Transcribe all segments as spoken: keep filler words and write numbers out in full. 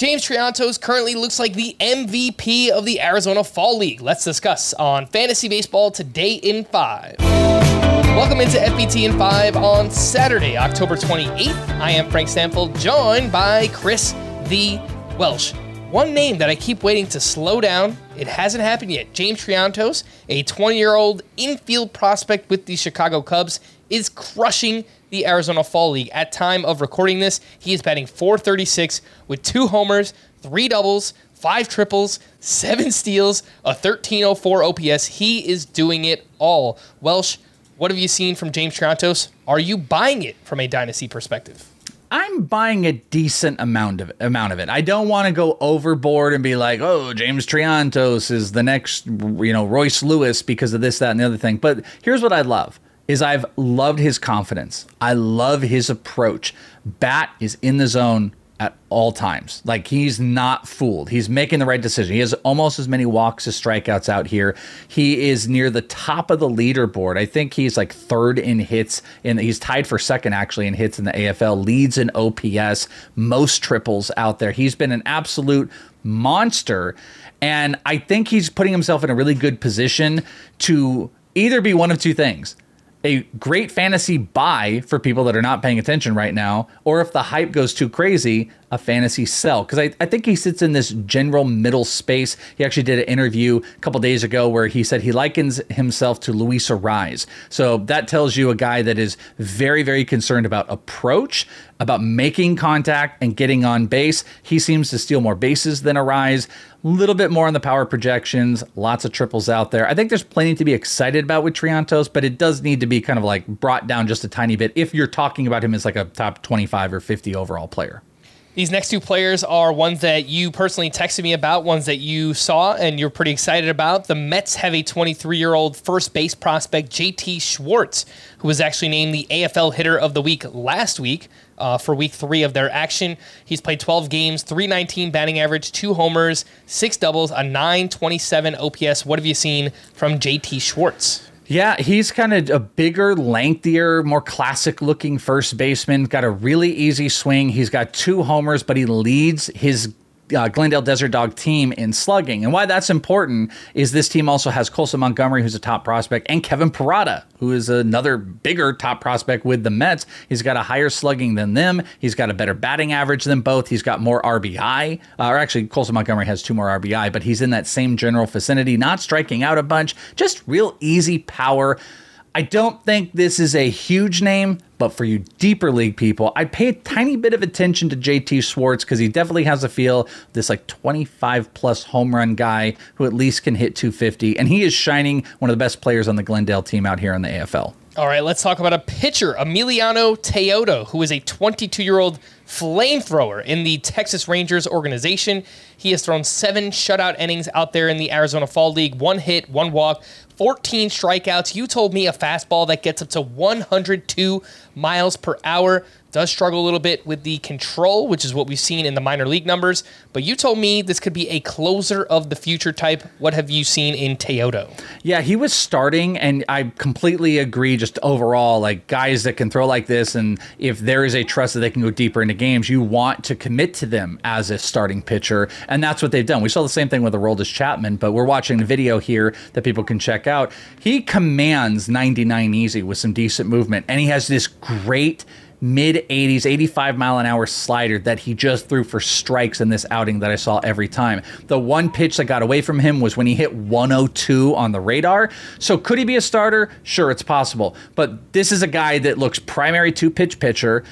James Triantos currently looks like the M V P of the Arizona Fall League. Let's discuss on Fantasy Baseball Today in five. Welcome into F B T in five on Saturday, October twenty-eighth. I am Frank Stanfield, joined by Chris the Welsh. One name that I keep waiting to slow down, it hasn't happened yet. James Triantos, a twenty-year-old infield prospect with the Chicago Cubs, is crushing the Arizona Fall League. At time of recording this, he is batting four thirty-six with two homers, three doubles, five triples, seven steals, a thirteen oh four O P S. He is doing it all. Welsh, what have you seen from James Triantos? Are you buying it from a dynasty perspective? I'm buying a decent amount of it, amount of it. I don't want to go overboard and be like, oh, James Triantos is the next, you know, Royce Lewis because of this, that, and the other thing. But here's what I love is I've loved his confidence. I love his approach. Bat is in the zone at all times. Like, he's not fooled. He's making the right decision. He has almost as many walks as strikeouts out here. He is near the top of the leaderboard. I think he's like third in hits, and he's tied for second actually in hits in the A F L, leads in O P S, most triples out there. He's been an absolute monster, and I think he's putting himself in a really good position to either be one of two things: a great fantasy buy for people that are not paying attention right now, or if the hype goes too crazy, a fantasy sell. Because I, I think he sits in this general middle space. He actually did an interview a couple days ago where he said he likens himself to Luis Arise. So that tells you a guy that is very, very concerned about approach, about making contact and getting on base. He seems to steal more bases than Arise. A little bit more on the power projections, lots of triples out there. I think there's plenty to be excited about with Triantos, but it does need to be kind of like brought down just a tiny bit if you're talking about him as like a top twenty-five or fifty overall player. These next two players are ones that you personally texted me about, ones that you saw and you're pretty excited about. The Mets have a twenty-three-year-old first base prospect, J T. Schwartz, who was actually named the A F L Hitter of the Week last week uh, for week three of their action. He's played twelve games, three nineteen batting average, two homers, six doubles, a nine twenty-seven O P S. What have you seen from J T. Schwartz? Yeah, he's kind of a bigger, lengthier, more classic-looking first baseman. Got a really easy swing. He's got two homers, but he leads his Uh, Glendale Desert Dog team in slugging. And why that's important is this team also has Colson Montgomery, who's a top prospect, and Kevin Parada, who is another bigger top prospect with the Mets. He's got a higher slugging than them. He's got a better batting average than both. He's got more R B I, uh, or actually Colson Montgomery has two more R B I, but he's in that same general vicinity, not striking out a bunch, just real easy power. I don't think this is a huge name, but for you deeper league people, I'd pay a tiny bit of attention to J T. Schwartz because he definitely has a feel, this like twenty-five plus home run guy who at least can hit two fifty. And he is shining, one of the best players on the Glendale team out here in the A F L. All right, let's talk about a pitcher, Emiliano Teodo, who is a twenty-two-year-old flamethrower in the Texas Rangers organization. He has thrown seven shutout innings out there in the Arizona Fall League, one hit, one walk, fourteen strikeouts. You told me a fastball that gets up to one oh two miles per hour. Does struggle a little bit with the control, which is what we've seen in the minor league numbers. But you told me this could be a closer of the future type. What have you seen in Teodo? Yeah, he was starting, and I completely agree just overall, like guys that can throw like this, and if there is a trust that they can go deeper into games, you want to commit to them as a starting pitcher, and that's what they've done. We saw the same thing with Aroldis Chapman, but we're watching the video here that people can check out. He commands ninety-nine easy with some decent movement, and he has this great mid eighties, eighty-five mile an hour slider that he just threw for strikes in this outing that I saw every time. The one pitch that got away from him was when he hit one oh two on the radar. So could he be a starter? Sure, it's possible. But this is a guy that looks primary two-pitch pitcher,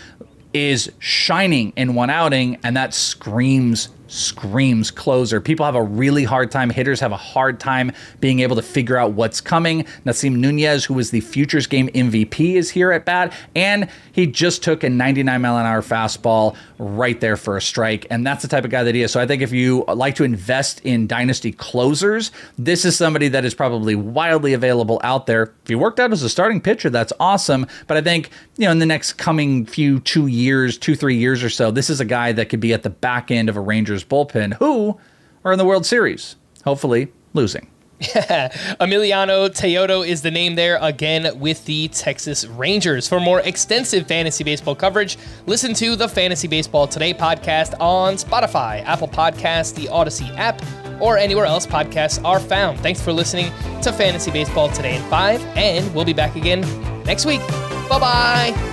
is shining in one outing, and that screams screams closer. People have a really hard time, hitters have a hard time being able to figure out what's coming. Nasim Nuñez, who was the Futures Game M V P, is here at bat, and he just took a ninety-nine mile an hour fastball right there for a strike, and that's the type of guy that he is. So I think if you like to invest in dynasty closers, this is somebody that is probably wildly available out there. If you worked out as a starting pitcher, that's awesome, but I think, you know, in the next coming few two years, two, three years or so, this is a guy that could be at the back end of a Rangers bullpen who are in the World Series, hopefully losing. Yeah, Emiliano Teodo is the name there again with the Texas Rangers. For more extensive fantasy baseball coverage, listen to the Fantasy Baseball Today podcast on Spotify, Apple Podcasts, the Audacy app, or anywhere else podcasts are found. Thanks for listening to Fantasy Baseball Today in five, and we'll be back again next week. Bye-bye.